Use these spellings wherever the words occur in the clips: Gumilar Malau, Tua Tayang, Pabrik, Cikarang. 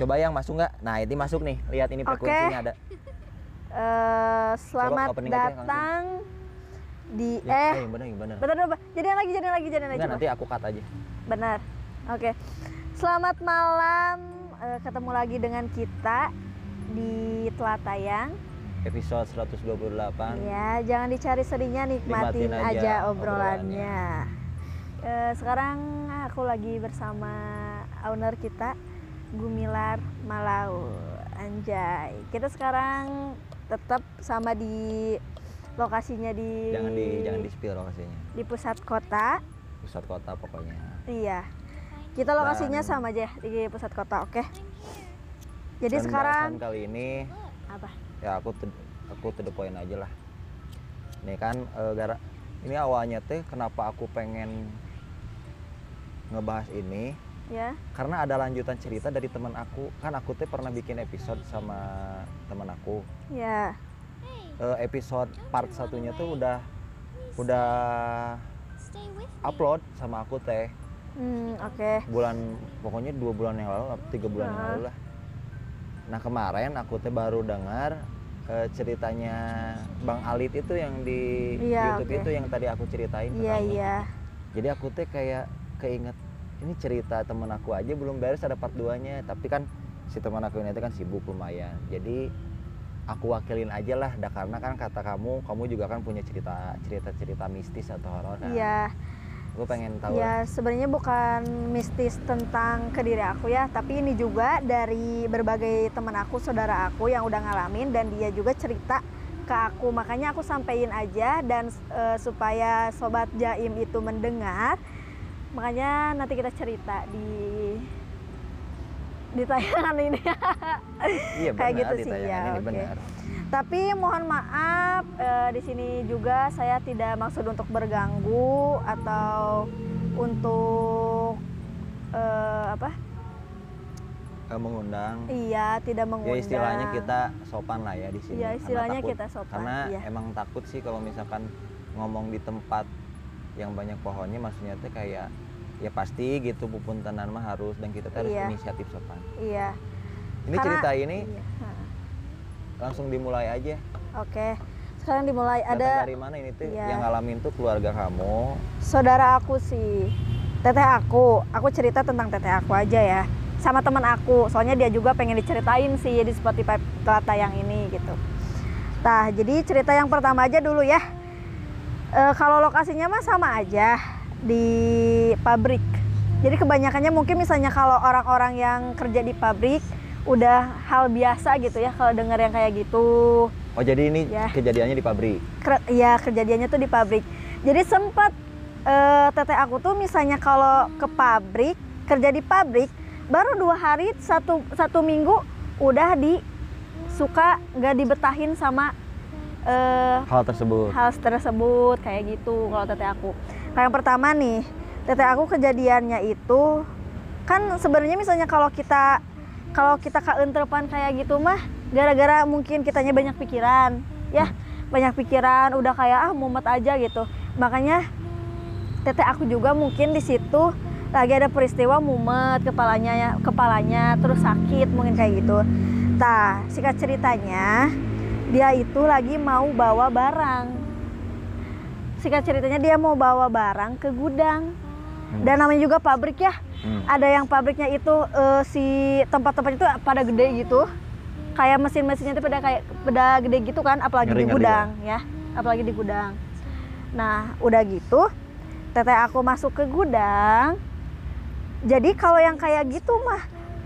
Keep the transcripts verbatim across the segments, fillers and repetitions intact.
Coba yang masuk nggak? Nah, ini masuk nih. Lihat ini frekuensinya okay. ada. Uh, selamat Coba, datang di ya, eh. eh benar, benar. Benar, benar. Jadian lagi, jadian lagi, jadian lagi. Nanti aku cut aja. Benar. Oke. Okay. Selamat malam. Uh, ketemu lagi dengan kita di Tua Tayang. Episode seratus dua puluh delapan. Ya, jangan dicari serinya, nikmatin, nikmatin aja, aja obrolannya. obrolannya. Uh, sekarang aku lagi bersama owner kita, Gumilar Malau. Anjay, kita sekarang tetap sama di lokasinya di jangan di jangan di spill lokasinya. Di pusat kota. Pusat kota pokoknya. Iya. Kita lokasinya dan, sama aja di pusat kota, oke. Okay? Jadi sekarang kali ini apa? Ya aku te, aku to the point aja lah. Ini kan e, gara ini awalnya teh kenapa aku pengen ngebahas ini? Ya. Karena ada lanjutan cerita dari teman aku. Kan aku teh pernah bikin episode sama teman aku. Ya. E, episode part satunya tuh udah udah upload sama aku teh. Hmm, oke. Okay. Bulan pokoknya dua bulan yang lalu, tiga bulan uh. yang lalu lah. Nah kemarin aku teh baru dengar uh, ceritanya Bang Alit itu yang di ya, YouTube okay. itu yang tadi aku ceritain ke ya, kamu. Ya. Jadi aku teh kayak keinget ini cerita temen aku aja belum beres ada part duanya. Tapi kan si teman aku ini kan sibuk lumayan. Jadi aku wakilin aja lah. Dah karena kan kata kamu, kamu juga kan punya cerita cerita cerita mistis atau horor. Iya. Gue pengen tahu. Ya, sebenarnya bukan mistis tentang ke diri aku ya, tapi ini juga dari berbagai teman aku, saudara aku yang udah ngalamin dan dia juga cerita ke aku. Makanya aku sampein aja dan e, supaya sobat jaim itu mendengar. Makanya nanti kita cerita di di tayangan ini. Iya, benar, kayak gitu sih ya. Ini okay. benar. Tapi mohon maaf eh, di sini juga saya tidak maksud untuk berganggu atau untuk eh, apa? Mengundang. Iya, tidak mengundang. Ya istilahnya kita sopan lah ya di sini. Ya istilahnya kita sopan. Karena iya. emang takut sih kalau misalkan ngomong di tempat yang banyak pohonnya, maksudnya tuh kayak ya pasti gitu pupuntenan mah harus dan kita harus iya. inisiatif sopan. Iya. Ini Karena, cerita ini. Iya. Langsung dimulai aja. Oke, sekarang dimulai. Ada dari mana ini tuh? Ya. Yang ngalamin tuh keluarga kamu? Saudara aku sih, teteh aku. Aku cerita tentang teteh aku aja ya, sama teman aku. Soalnya dia juga pengen diceritain sih di Spotify Tua Tayang ini gitu. Nah, jadi cerita yang pertama aja dulu ya. E, kalau lokasinya mah sama aja di pabrik. Jadi kebanyakannya mungkin misalnya kalau orang-orang yang kerja di pabrik. Udah hal biasa gitu ya kalau dengar yang kayak gitu. Oh jadi ini ya. Kejadiannya di pabrik? Iya kejadiannya tuh di pabrik. Jadi sempat e, teteh aku tuh misalnya kalau ke pabrik, kerja di pabrik, baru dua hari satu, satu minggu udah di suka gak dibetahin sama e, hal tersebut. Hal tersebut kayak gitu kalau teteh aku. Nah, yang pertama nih teteh aku kejadiannya itu kan sebenarnya misalnya kalau kita kalau kita keunterpan kayak gitu mah gara-gara mungkin kitanya banyak pikiran ya banyak pikiran udah kayak ah mumet aja gitu makanya teteh aku juga mungkin di situ lagi ada peristiwa mumet kepalanya kepalanya terus sakit mungkin kayak gitu. Nah singkat ceritanya dia itu lagi mau bawa barang singkat ceritanya dia mau bawa barang ke gudang dan namanya juga pabrik ya. Hmm. Ada yang pabriknya itu uh, si tempat-tempat itu pada gede gitu, kayak mesin-mesinnya itu pada kayak pada gede gitu kan, apalagi Ngering di gudang ya. ya, apalagi di gudang. Nah udah gitu, teteh aku masuk ke gudang. Jadi kalau yang kayak gitu mah,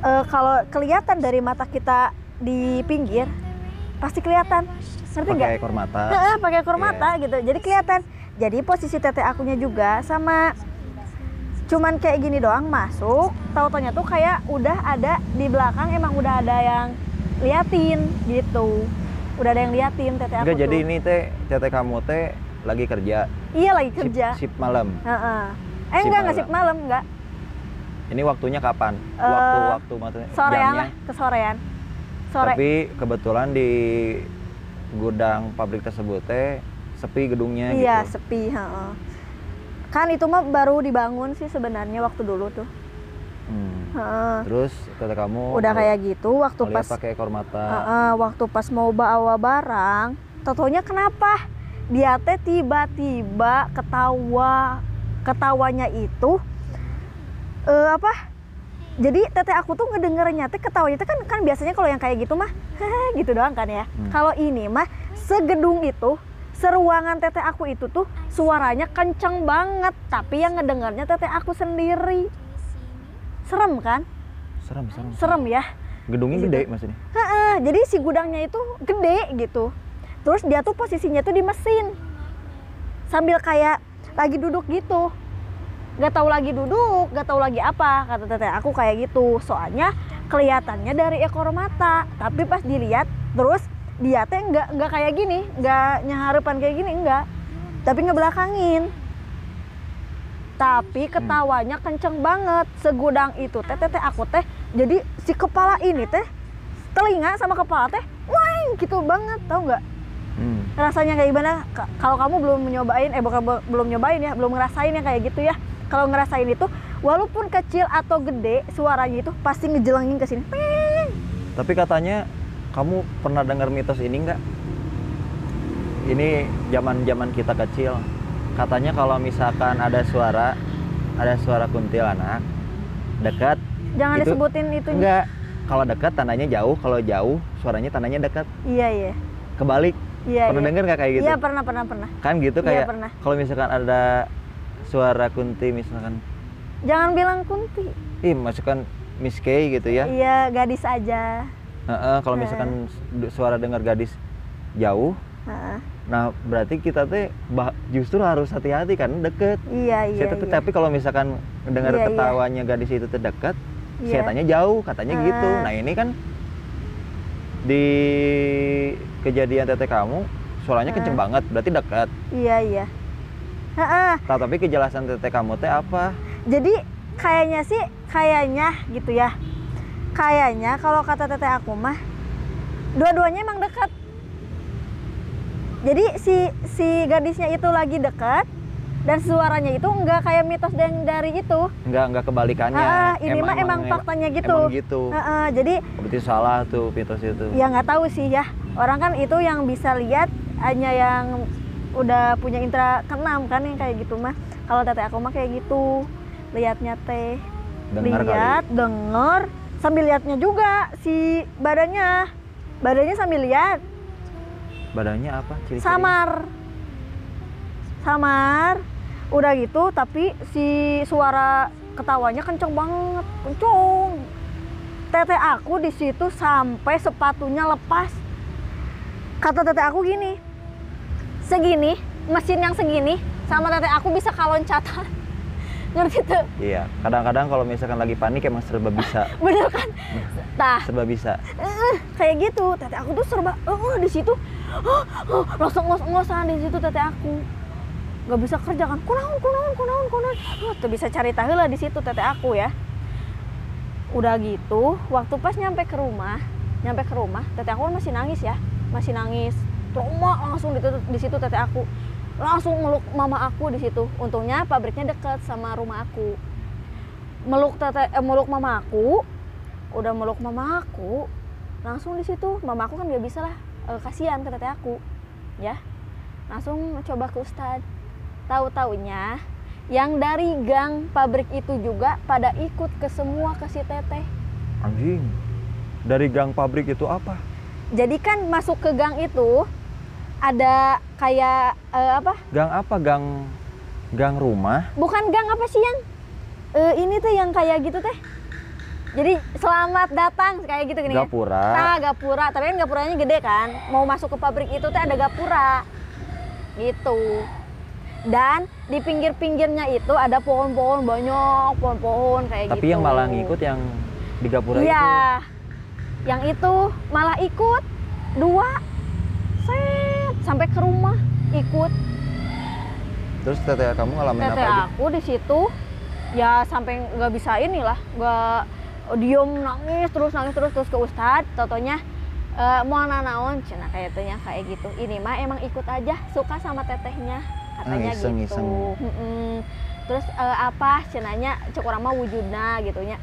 uh, kalau kelihatan dari mata kita di pinggir, pasti kelihatan. Ngerti nggak? Pakai ekor mata. Nah, pakai ekor yeah. mata gitu. Jadi kelihatan. Jadi posisi teteh akunya juga sama. Cuman kayak gini doang masuk, tau-taunya tuh kayak udah ada di belakang emang udah ada yang liatin gitu. Udah ada yang liatin teteh aku. Enggak, jadi ini teh teteh kamu teh lagi kerja. Iya, lagi kerja. Shift malam. Heeh. Eh enggak, enggak shift malam, enggak. Ini waktunya kapan? Waktu-waktu maksudnya sorean lah, kesorean. Sore. Tapi kebetulan di gudang pabrik tersebut teh sepi gedungnya gitu. Iya, sepi, heeh. Kan itu mah baru dibangun sih sebenarnya waktu dulu tuh. Hmm. Uh, Terus kata kamu udah kayak gitu waktu pas pakai ekor mata. Uh, uh, waktu pas mau bawa barang, totonya kenapa? Dia teh tiba-tiba ketawa. Ketawanya itu uh, apa? Jadi teteh aku tuh ngedengernya teh ketawanya teh kan kan biasanya kalau yang kayak gitu mah gitu doang kan ya. Hmm. Kalau ini mah segedung itu, seruangan teteh aku itu tuh suaranya kenceng banget, tapi yang ngedengarnya teteh aku sendiri. Serem kan? Serem, serem. Serem ya. Gedungnya gitu. Gede maksudnya? Heeh, jadi si gudangnya itu gede gitu. Terus dia tuh posisinya tuh di mesin. Sambil kayak lagi duduk gitu. Gak tahu lagi duduk, gak tahu lagi apa, kata teteh aku kayak gitu. Soalnya kelihatannya dari ekor mata, tapi pas dilihat terus dia teh nggak nggak kayak gini, nggak nyaharepan kayak gini, enggak. Tapi ngebelakangin. Tapi ketawanya kenceng banget. Segudang itu teh teteh aku teh, jadi si kepala ini teh, telinga sama kepala teh, weng gitu banget, tau nggak? Hmm. Rasanya kayak gimana? Kalau kamu belum nyobain, eh bukan belum nyobain ya, belum ngerasain yang kayak gitu ya. Kalau ngerasain itu, walaupun kecil atau gede, suaranya itu pasti ngejelangin ke sini. Tapi katanya, kamu pernah dengar mitos ini nggak? Ini zaman-zaman kita kecil. Katanya kalau misalkan ada suara, ada suara kuntilanak dekat. Jangan itu, disebutin itu. Enggak. Kalau dekat tandanya jauh, kalau jauh suaranya tandanya dekat. Iya, iya. Kebalik. Iya, pernah iya. Dengar nggak kayak gitu? Iya, pernah, pernah, pernah. Kan gitu kayak iya, kalau misalkan ada suara kunti misalkan. Jangan bilang kunti. Ih, masukkan Miss K gitu ya. Iya, gadis aja. Uh-uh, kalau misalkan uh. suara dengar gadis jauh. Uh. Nah, berarti kita teh justru harus hati-hati karena deket. Iya, iya. Saya iya. Tapi kalau misalkan dengar iya, ketawanya iya. gadis itu terdekat, iya. saya tanya jauh, katanya uh. gitu. Nah, ini kan di kejadian teteh kamu suaranya uh. kenceng banget, berarti dekat. Iya, iya. Heeh. Nah, tapi kejelasan teteh kamu teh apa? Jadi kayaknya sih kayaknya gitu ya. Kayaknya kalau kata teteh aku mah dua-duanya emang dekat. Jadi si si gadisnya itu lagi dekat dan suaranya itu enggak kayak mitos dan dari itu. Enggak, enggak kebalikannya. Ah, ini emang, mah emang, emang faktanya gitu. Emang gitu. Ah, ah, jadi berarti salah tuh mitos itu. Ya nggak tahu sih ya. Orang kan itu yang bisa lihat hanya yang udah punya indra keenam kan yang kayak gitu mah. Kalau teteh aku mah kayak gitu lihatnya teh, lihat, dengar, sambil lihatnya juga si badannya, badannya sambil lihat. Badannya apa? Ciri-ciri? Samar, samar. Udah gitu, tapi si suara ketawanya kenceng banget, kenceng. Teteh aku di situ sampai sepatunya lepas. Kata teteh aku gini, segini, mesin yang segini, sama teteh aku bisa kaloncatan. Ngerti tuh? Iya, kadang-kadang kalau misalkan lagi panik emang serba bisa. Bener kan? Nah, serba bisa. Uh, kayak gitu, teteh aku tuh serba uh, uh, di situ. Uh, uh, langsung ngos-ngosan di situ teteh aku. Gak bisa kerja kan? Kunaon, kunaon, kunaon, kunaon. Uh, tuh bisa cari tahu lah di situ teteh aku ya. Udah gitu, waktu pas nyampe ke rumah, nyampe ke rumah, teteh aku masih nangis ya, masih nangis. Trauma langsung di situ teteh aku. Langsung meluk mama aku di situ. Untungnya pabriknya dekat sama rumah aku. Meluk tete, eh, meluk mama aku. Udah meluk mama aku, langsung di situ. Mama aku kan gak bisa lah, eh, kasihan ke tete aku, ya. Langsung coba ke ustad. Tahu-taunya yang dari gang pabrik itu juga pada ikut ke semua ke si teteh. Anjing. Dari gang pabrik itu apa? Jadi kan masuk ke gang itu ada kayak uh, apa? Gang apa? Gang gang rumah? Bukan gang apa sih yang uh, ini tuh yang kayak gitu teh. Jadi selamat datang kayak gitu gini. Gapura. Kan? Nah, gapura. Tapi kan gapuranya gede kan. Mau masuk ke pabrik itu teh ada gapura. Gitu. Dan di pinggir-pinggirnya itu ada pohon-pohon banyak, pohon-pohon kayak Tapi gitu. Tapi yang malah ngikut yang di gapura ya, itu. Iya. Yang itu malah ikut dua. Set. Sampai ke rumah ikut. Terus teteh kamu ngalamin apa? Teteh aku di situ ya sampai nggak bisa inilah, nggak diem nangis terus nangis terus terus ke ustad. Totonya e, mau nanaon cina kayak tanya kayak gitu. Ini mah emang ikut aja suka sama tetehnya katanya ah, iseng, gitu. Iseng. Hmm, hmm. Terus e, apa cinanya cek orang mah wujudna gitunya.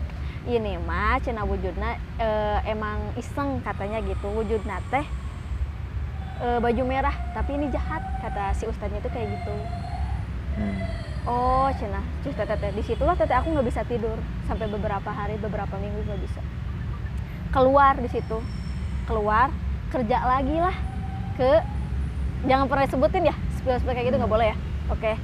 ini mah cina wujudna e, emang iseng katanya gitu, wujudna teh e, baju merah tapi ini jahat, kata si ustadznya itu kayak gitu. Hmm. Oh cina, cus teteh, disitulah teteh aku nggak bisa tidur sampai beberapa hari, beberapa minggu nggak bisa keluar di situ, keluar kerja lagi lah ke, jangan pernah sebutin ya spill-spill kayak gitu, nggak boleh ya, oke. Okay.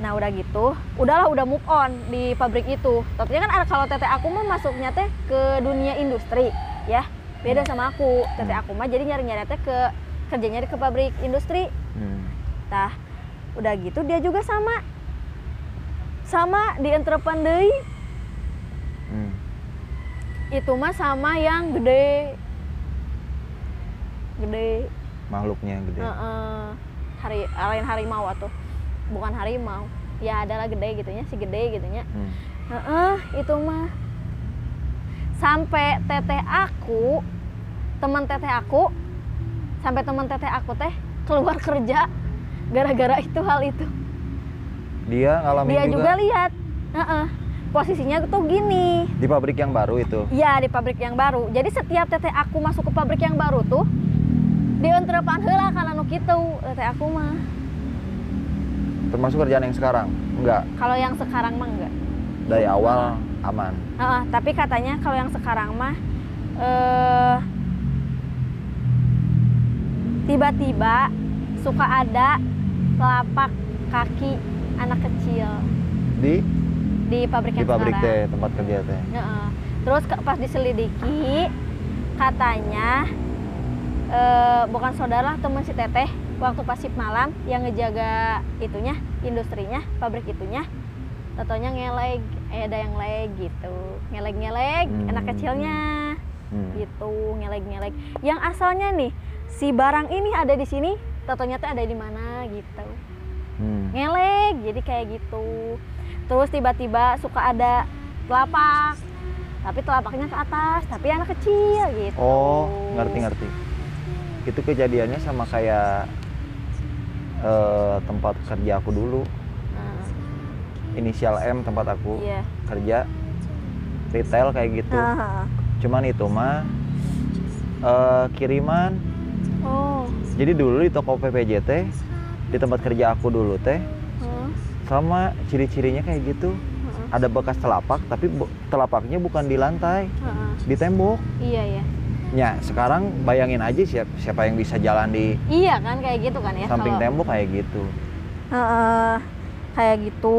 Nah udah gitu, udahlah udah move on di pabrik itu. Tapi kan kalau teteh aku mah masuknya teh ke dunia industri, ya beda sama aku. Teteh aku mah jadi nyari-nyari teh ke kerjanya ke pabrik industri. Tah, udah gitu dia juga sama, sama di entrepreneur deui. Hmm. Itu mah sama yang gede, gede. Makhluknya yang gede. Uh-uh. Hari lain harimau atuh. Bukan harimau, ya adalah gede gitunya, si gede gitunya. Hmm. Heeh, itu mah sampai teteh aku, teman teteh aku, sampai teman teteh aku teh keluar kerja gara-gara itu hal itu. Dia ngalamin dia juga, juga lihat, heeh, posisinya tuh gini. Di pabrik yang baru itu? Iya, di pabrik yang baru. Jadi setiap teteh aku masuk ke pabrik yang baru tuh, dia entrepan heula kana nu kitu teteh aku mah. Termasuk kerjaan yang sekarang? Enggak? Kalau yang sekarang mah enggak. Dari awal aman? Uh, tapi katanya kalau yang sekarang mah uh, tiba-tiba suka ada telapak kaki anak kecil. Di? Di pabrik yang sekarang. Di pabrik teh, tempat kerja teh. Uh, terus ke, pas diselidiki katanya uh, bukan saudara, teman si teteh. Waktu pasif malam yang ngejaga itunya, industrinya, pabrik itunya, totonya ngeleg, eh ada yang leg gitu, ngeleg-ngeleg, hmm. anak kecilnya, hmm. gitu, ngeleg-ngeleg. Yang asalnya nih, si barang ini ada di sini, totonya tuh ada di mana gitu, hmm. ngeleg, jadi kayak gitu. Terus tiba-tiba suka ada telapak, tapi telapaknya ke atas, tapi anak kecil gitu. Oh, ngerti-ngerti. Itu kejadiannya sama kayak Uh, tempat kerja aku dulu, uh. inisial M tempat aku yeah. kerja retail kayak gitu. Uh. Cuman itu mah uh, kiriman. Oh. Jadi dulu di toko P P J T di tempat kerja aku dulu teh, uh. sama ciri-cirinya kayak gitu. Uh. Ada bekas telapak, tapi telapaknya bukan di lantai, uh. di tembok. Iya ya. Ya, sekarang bayangin aja siapa, siapa yang bisa jalan di iya kan kayak gitu kan ya samping kalau tembok kayak gitu. Uh, kayak gitu.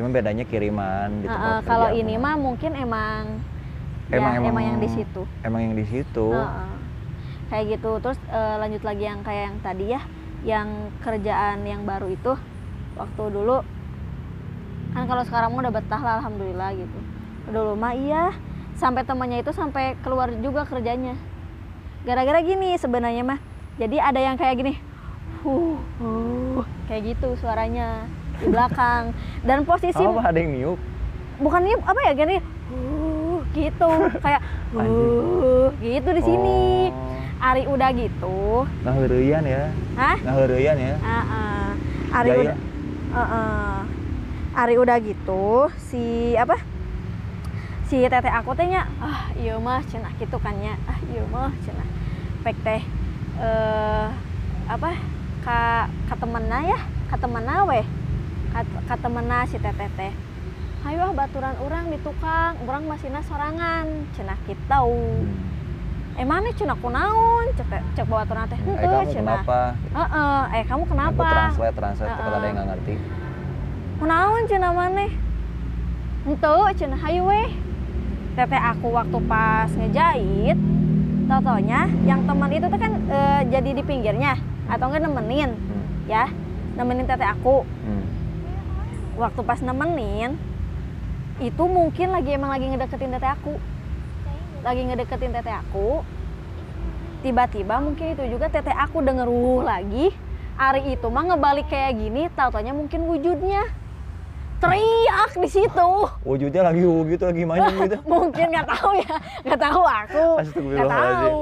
Cuma bedanya kiriman di tempat uh, uh, kalau ini mah mungkin emang emang, ya, emang emang yang di situ. Emang yang di situ. Uh, uh. Kayak gitu. Terus uh, lanjut lagi yang kayak yang tadi ya, yang kerjaan yang baru itu waktu dulu kan kalau sekarang udah betah lah alhamdulillah gitu. Dulu mah iya sampai temannya itu sampai keluar juga kerjanya gara-gara gini sebenarnya mah. Jadi ada yang kayak gini huh, huh kayak gitu suaranya di belakang dan posisi oh, ada yang niup bukan niup apa ya gini huh gitu kayak huh gitu di sini oh. Ari udah gitu ngahureuyan ya hah ngahureuyan ya uh -uh. Ari udah uh -uh. Ari udah gitu si apa si teteh aku tehnya, ah iya mah cenah gitu kan ya, ah iya mah cenah pek teh eh apa ka ka temenna ya ka temenna weh ka, ka temenna si teteh teh hayu ah baturan urang di tukang urang masina sorangan cenah kitau emang nih cenah kunaon cek cek baturan teh henteu cenah kenapa heeh eh kamu kenapa aku translate translate kalau ada yang enggak ngerti kunaon cenah maneh henteu cenah hayu weh. Teteh aku waktu pas ngejahit, totonya yang teman itu tuh kan e, jadi di pinggirnya atau enggak nemenin, hmm. ya nemenin teteh aku. Hmm. Waktu pas nemenin, itu mungkin lagi emang lagi ngedeketin teteh aku, lagi ngedeketin teteh aku. Tiba-tiba mungkin itu juga teteh aku denger uh lagi, Ari itu mah ngebalik kayak gini, totonya mungkin wujudnya teriak di situ. Wujudnya lagi gitu lagi main gitu. Mungkin nggak tahu ya, nggak tahu aku. Nggak tahu.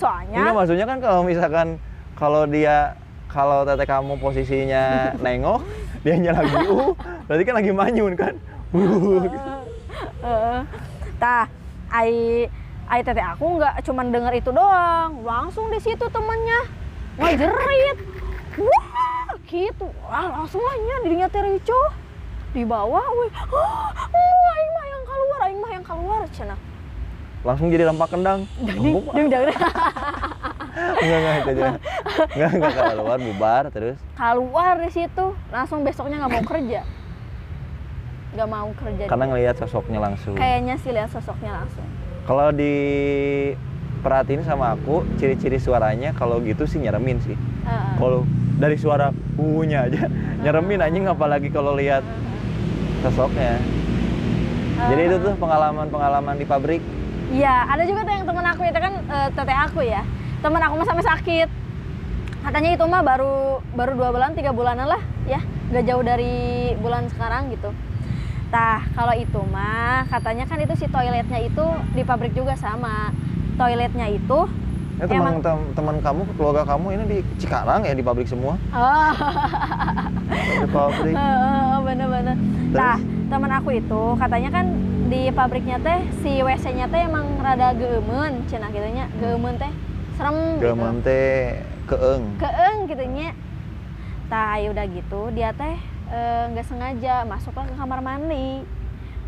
Soalnya. Ini maksudnya kan kalau misalkan kalau dia kalau teteh kamu posisinya nengok, dia nyala lagi u, berarti kan lagi manyun kan. Uh, uh, kita. Ai ai teteh aku nggak cuman denger itu doang, langsung di situ temennya ngejerit. Wah, gitu. Wah, langsung lahnya dirinya tericu. Dibawa weh. Oh, aing mah yang keluar, aing mah yang keluar cenah. Langsung jadi rampak kendang. Jadi dengdang. Enggak enggak itu aja. Enggak enggak keluar bubar terus. Keluar di situ, langsung besoknya nggak mau kerja. Nggak mau kerja. Karena ngelihat sosoknya langsung. Kayaknya sih lihat sosoknya langsung. Kalau di perhatiin sama aku, ciri-ciri suaranya kalau gitu sih nyeremin sih. Uh-uh. Kalau dari suara uunya aja uh-uh. nyeremin anjing, apalagi kalau lihat uh-uh. sosoknya. Uh-uh. Jadi itu tuh pengalaman-pengalaman di pabrik. Iya, ada juga tuh yang temen aku itu kan uh, teteh aku ya. Temen aku mah sampai sakit. Katanya itu mah baru baru dua bulan, tiga bulanan lah ya. Gak jauh dari bulan sekarang gitu. Nah, kalau itu mah katanya kan itu si toiletnya itu di pabrik juga sama. Toiletnya itu ya, teman tem teman kamu, keluarga kamu ini di Cikarang ya, di pabrik semua. Oh. Di pabrik. Oh, bener-bener. Nah, teman aku itu katanya kan di pabriknya teh si W C-nya teh emang rada geumeun cenah kitu nya, geumeun teh serem. Geumeun teh keeng. Keeng kitu nya. Tah udah gitu dia teh nggak e, sengaja masuklah ke kamar mandi.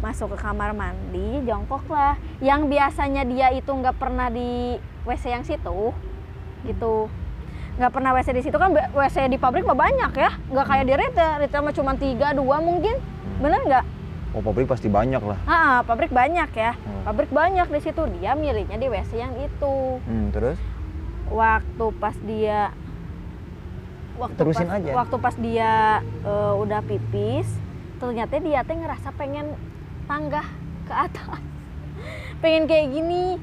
Masuk ke kamar mandi, jongkoklah. Yang biasanya dia itu nggak pernah di W C yang situ, gitu. Nggak pernah W C di situ kan, W C di pabrik mah banyak ya. Nggak kayak di retail, retail mah cuma tiga, dua mungkin. Bener nggak? Oh, pabrik pasti banyak lah. Ah, pabrik banyak ya. Hmm. Pabrik banyak di situ. Dia milihnya di W C yang itu. Hmm, terus? Waktu pas dia, waktu terusin pas, aja. Waktu pas dia uh, udah pipis, ternyata dia teh ngerasa pengen tanggah ke atas, pengen kayak gini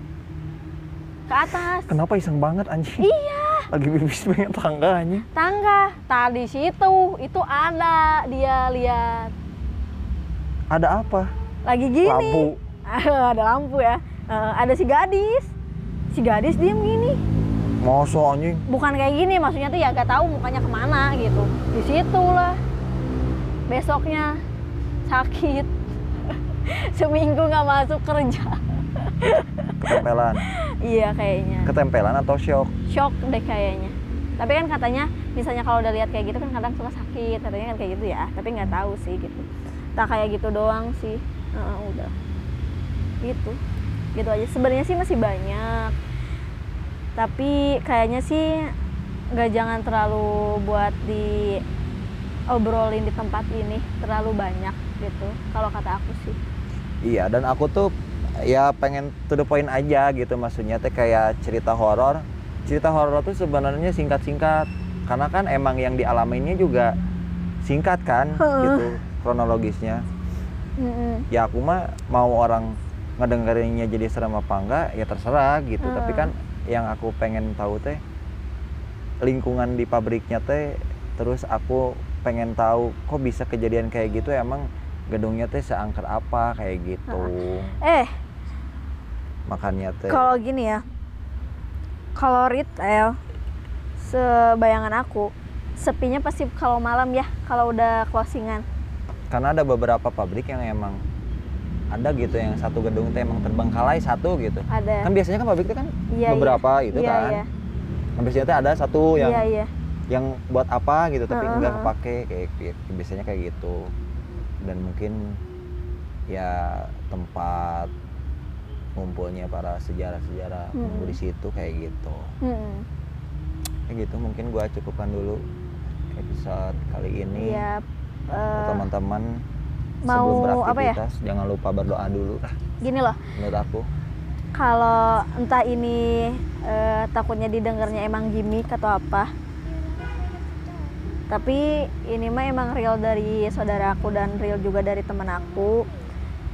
ke atas. Kenapa iseng banget anjing? Iya. Lagi pipis pengen tangga anjing. Tangga. Tadi situ itu ada dia lihat. Ada apa? Lagi gini. Lampu. Ada lampu ya. Uh, ada si gadis. Si gadis diem gini. Masa anjing? Bukan kayak gini, maksudnya tuh ya gak tahu mukanya kemana gitu. Di situ lah. Besoknya sakit. Seminggu nggak masuk kerja. Ketempelan. Iya kayaknya. Ketempelan atau shock? Shock deh kayaknya. Tapi kan katanya, misalnya kalau udah lihat kayak gitu kan kadang suka sakit, katanya kan kayak gitu ya. Tapi nggak tahu sih gitu. Tak kayak gitu doang sih. Uh, udah. Gitu, gitu aja. Sebenarnya sih masih banyak. Tapi kayaknya sih nggak, jangan terlalu buat di obrolin di tempat ini terlalu banyak gitu, kalau kata aku sih. Iya, dan aku tuh ya pengen to the point aja gitu, maksudnya teh kayak cerita horor. Cerita horor tuh sebenarnya singkat-singkat, karena kan emang yang dialaminya juga singkat kan, uh. gitu kronologisnya. Uh-uh. Ya aku mah mau orang ngedengerinnya jadi serem apa enggak ya terserah gitu. Uh. Tapi kan yang aku pengen tahu teh lingkungan di pabriknya teh, terus aku pengen tahu kok bisa kejadian kayak gitu, emang gedungnya teh seangker apa kayak gitu. Eh makannya teh kalau gini ya, kalau retail sebayangan aku sepinya pasti kalau malam ya, kalau udah closingan. Karena ada beberapa pabrik yang emang ada gitu, yang satu gedung teh emang terbengkalai satu gitu. Ada kan biasanya kan pabrik itu kan iya, beberapa iya. gitu iya, kan iya. Nah, biasanya teh ada satu yang iya, iya. yang buat apa gitu, tapi uh-huh. nggak kepake kayak biasanya kayak gitu. Dan mungkin ya tempat ngumpulnya para sejarah-sejarah hmm. di situ kayak gitu. Hmm. Kayak gitu, mungkin gua cukupkan dulu episode kali ini. Yep. Uh, teman-teman mau sebelum beraktivitas apa ya? Jangan lupa berdoa dulu. Gini loh. Menurut aku. Kalau entah ini eh, takutnya didengarnya emang gimmick atau apa. Tapi ini mah emang real dari saudaraku dan real juga dari temen aku.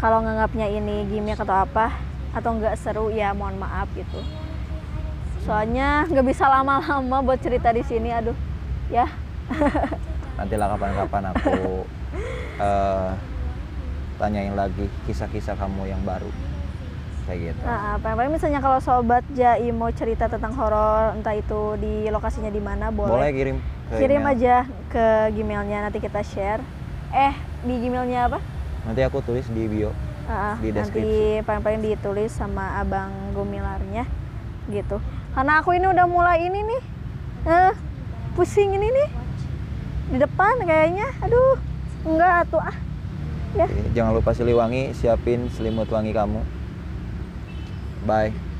Kalau nganggapnya ini gimmick atau apa atau nggak seru ya mohon maaf gitu. Soalnya nggak bisa lama-lama buat cerita di sini, aduh ya. Nantilah kapan-kapan aku uh, tanyain lagi kisah-kisah kamu yang baru kayak gitu. Nah, apa-apa misalnya kalau sobat Jai mau cerita tentang horor entah itu di lokasinya di mana, boleh. Boleh kirim. Kirim email aja ke Gmailnya, nanti kita share. Eh, di Gmailnya apa? Nanti aku tulis di bio. uh, di deskripsi. Nanti paling-paling ditulis sama Abang Gumilarnya gitu. Karena aku ini udah mulai ini nih, uh, pusing ini nih di depan kayaknya. Aduh, enggak tuh ah. Ya. Oke, jangan lupa Siliwangi, siapin selimut wangi kamu. Bye.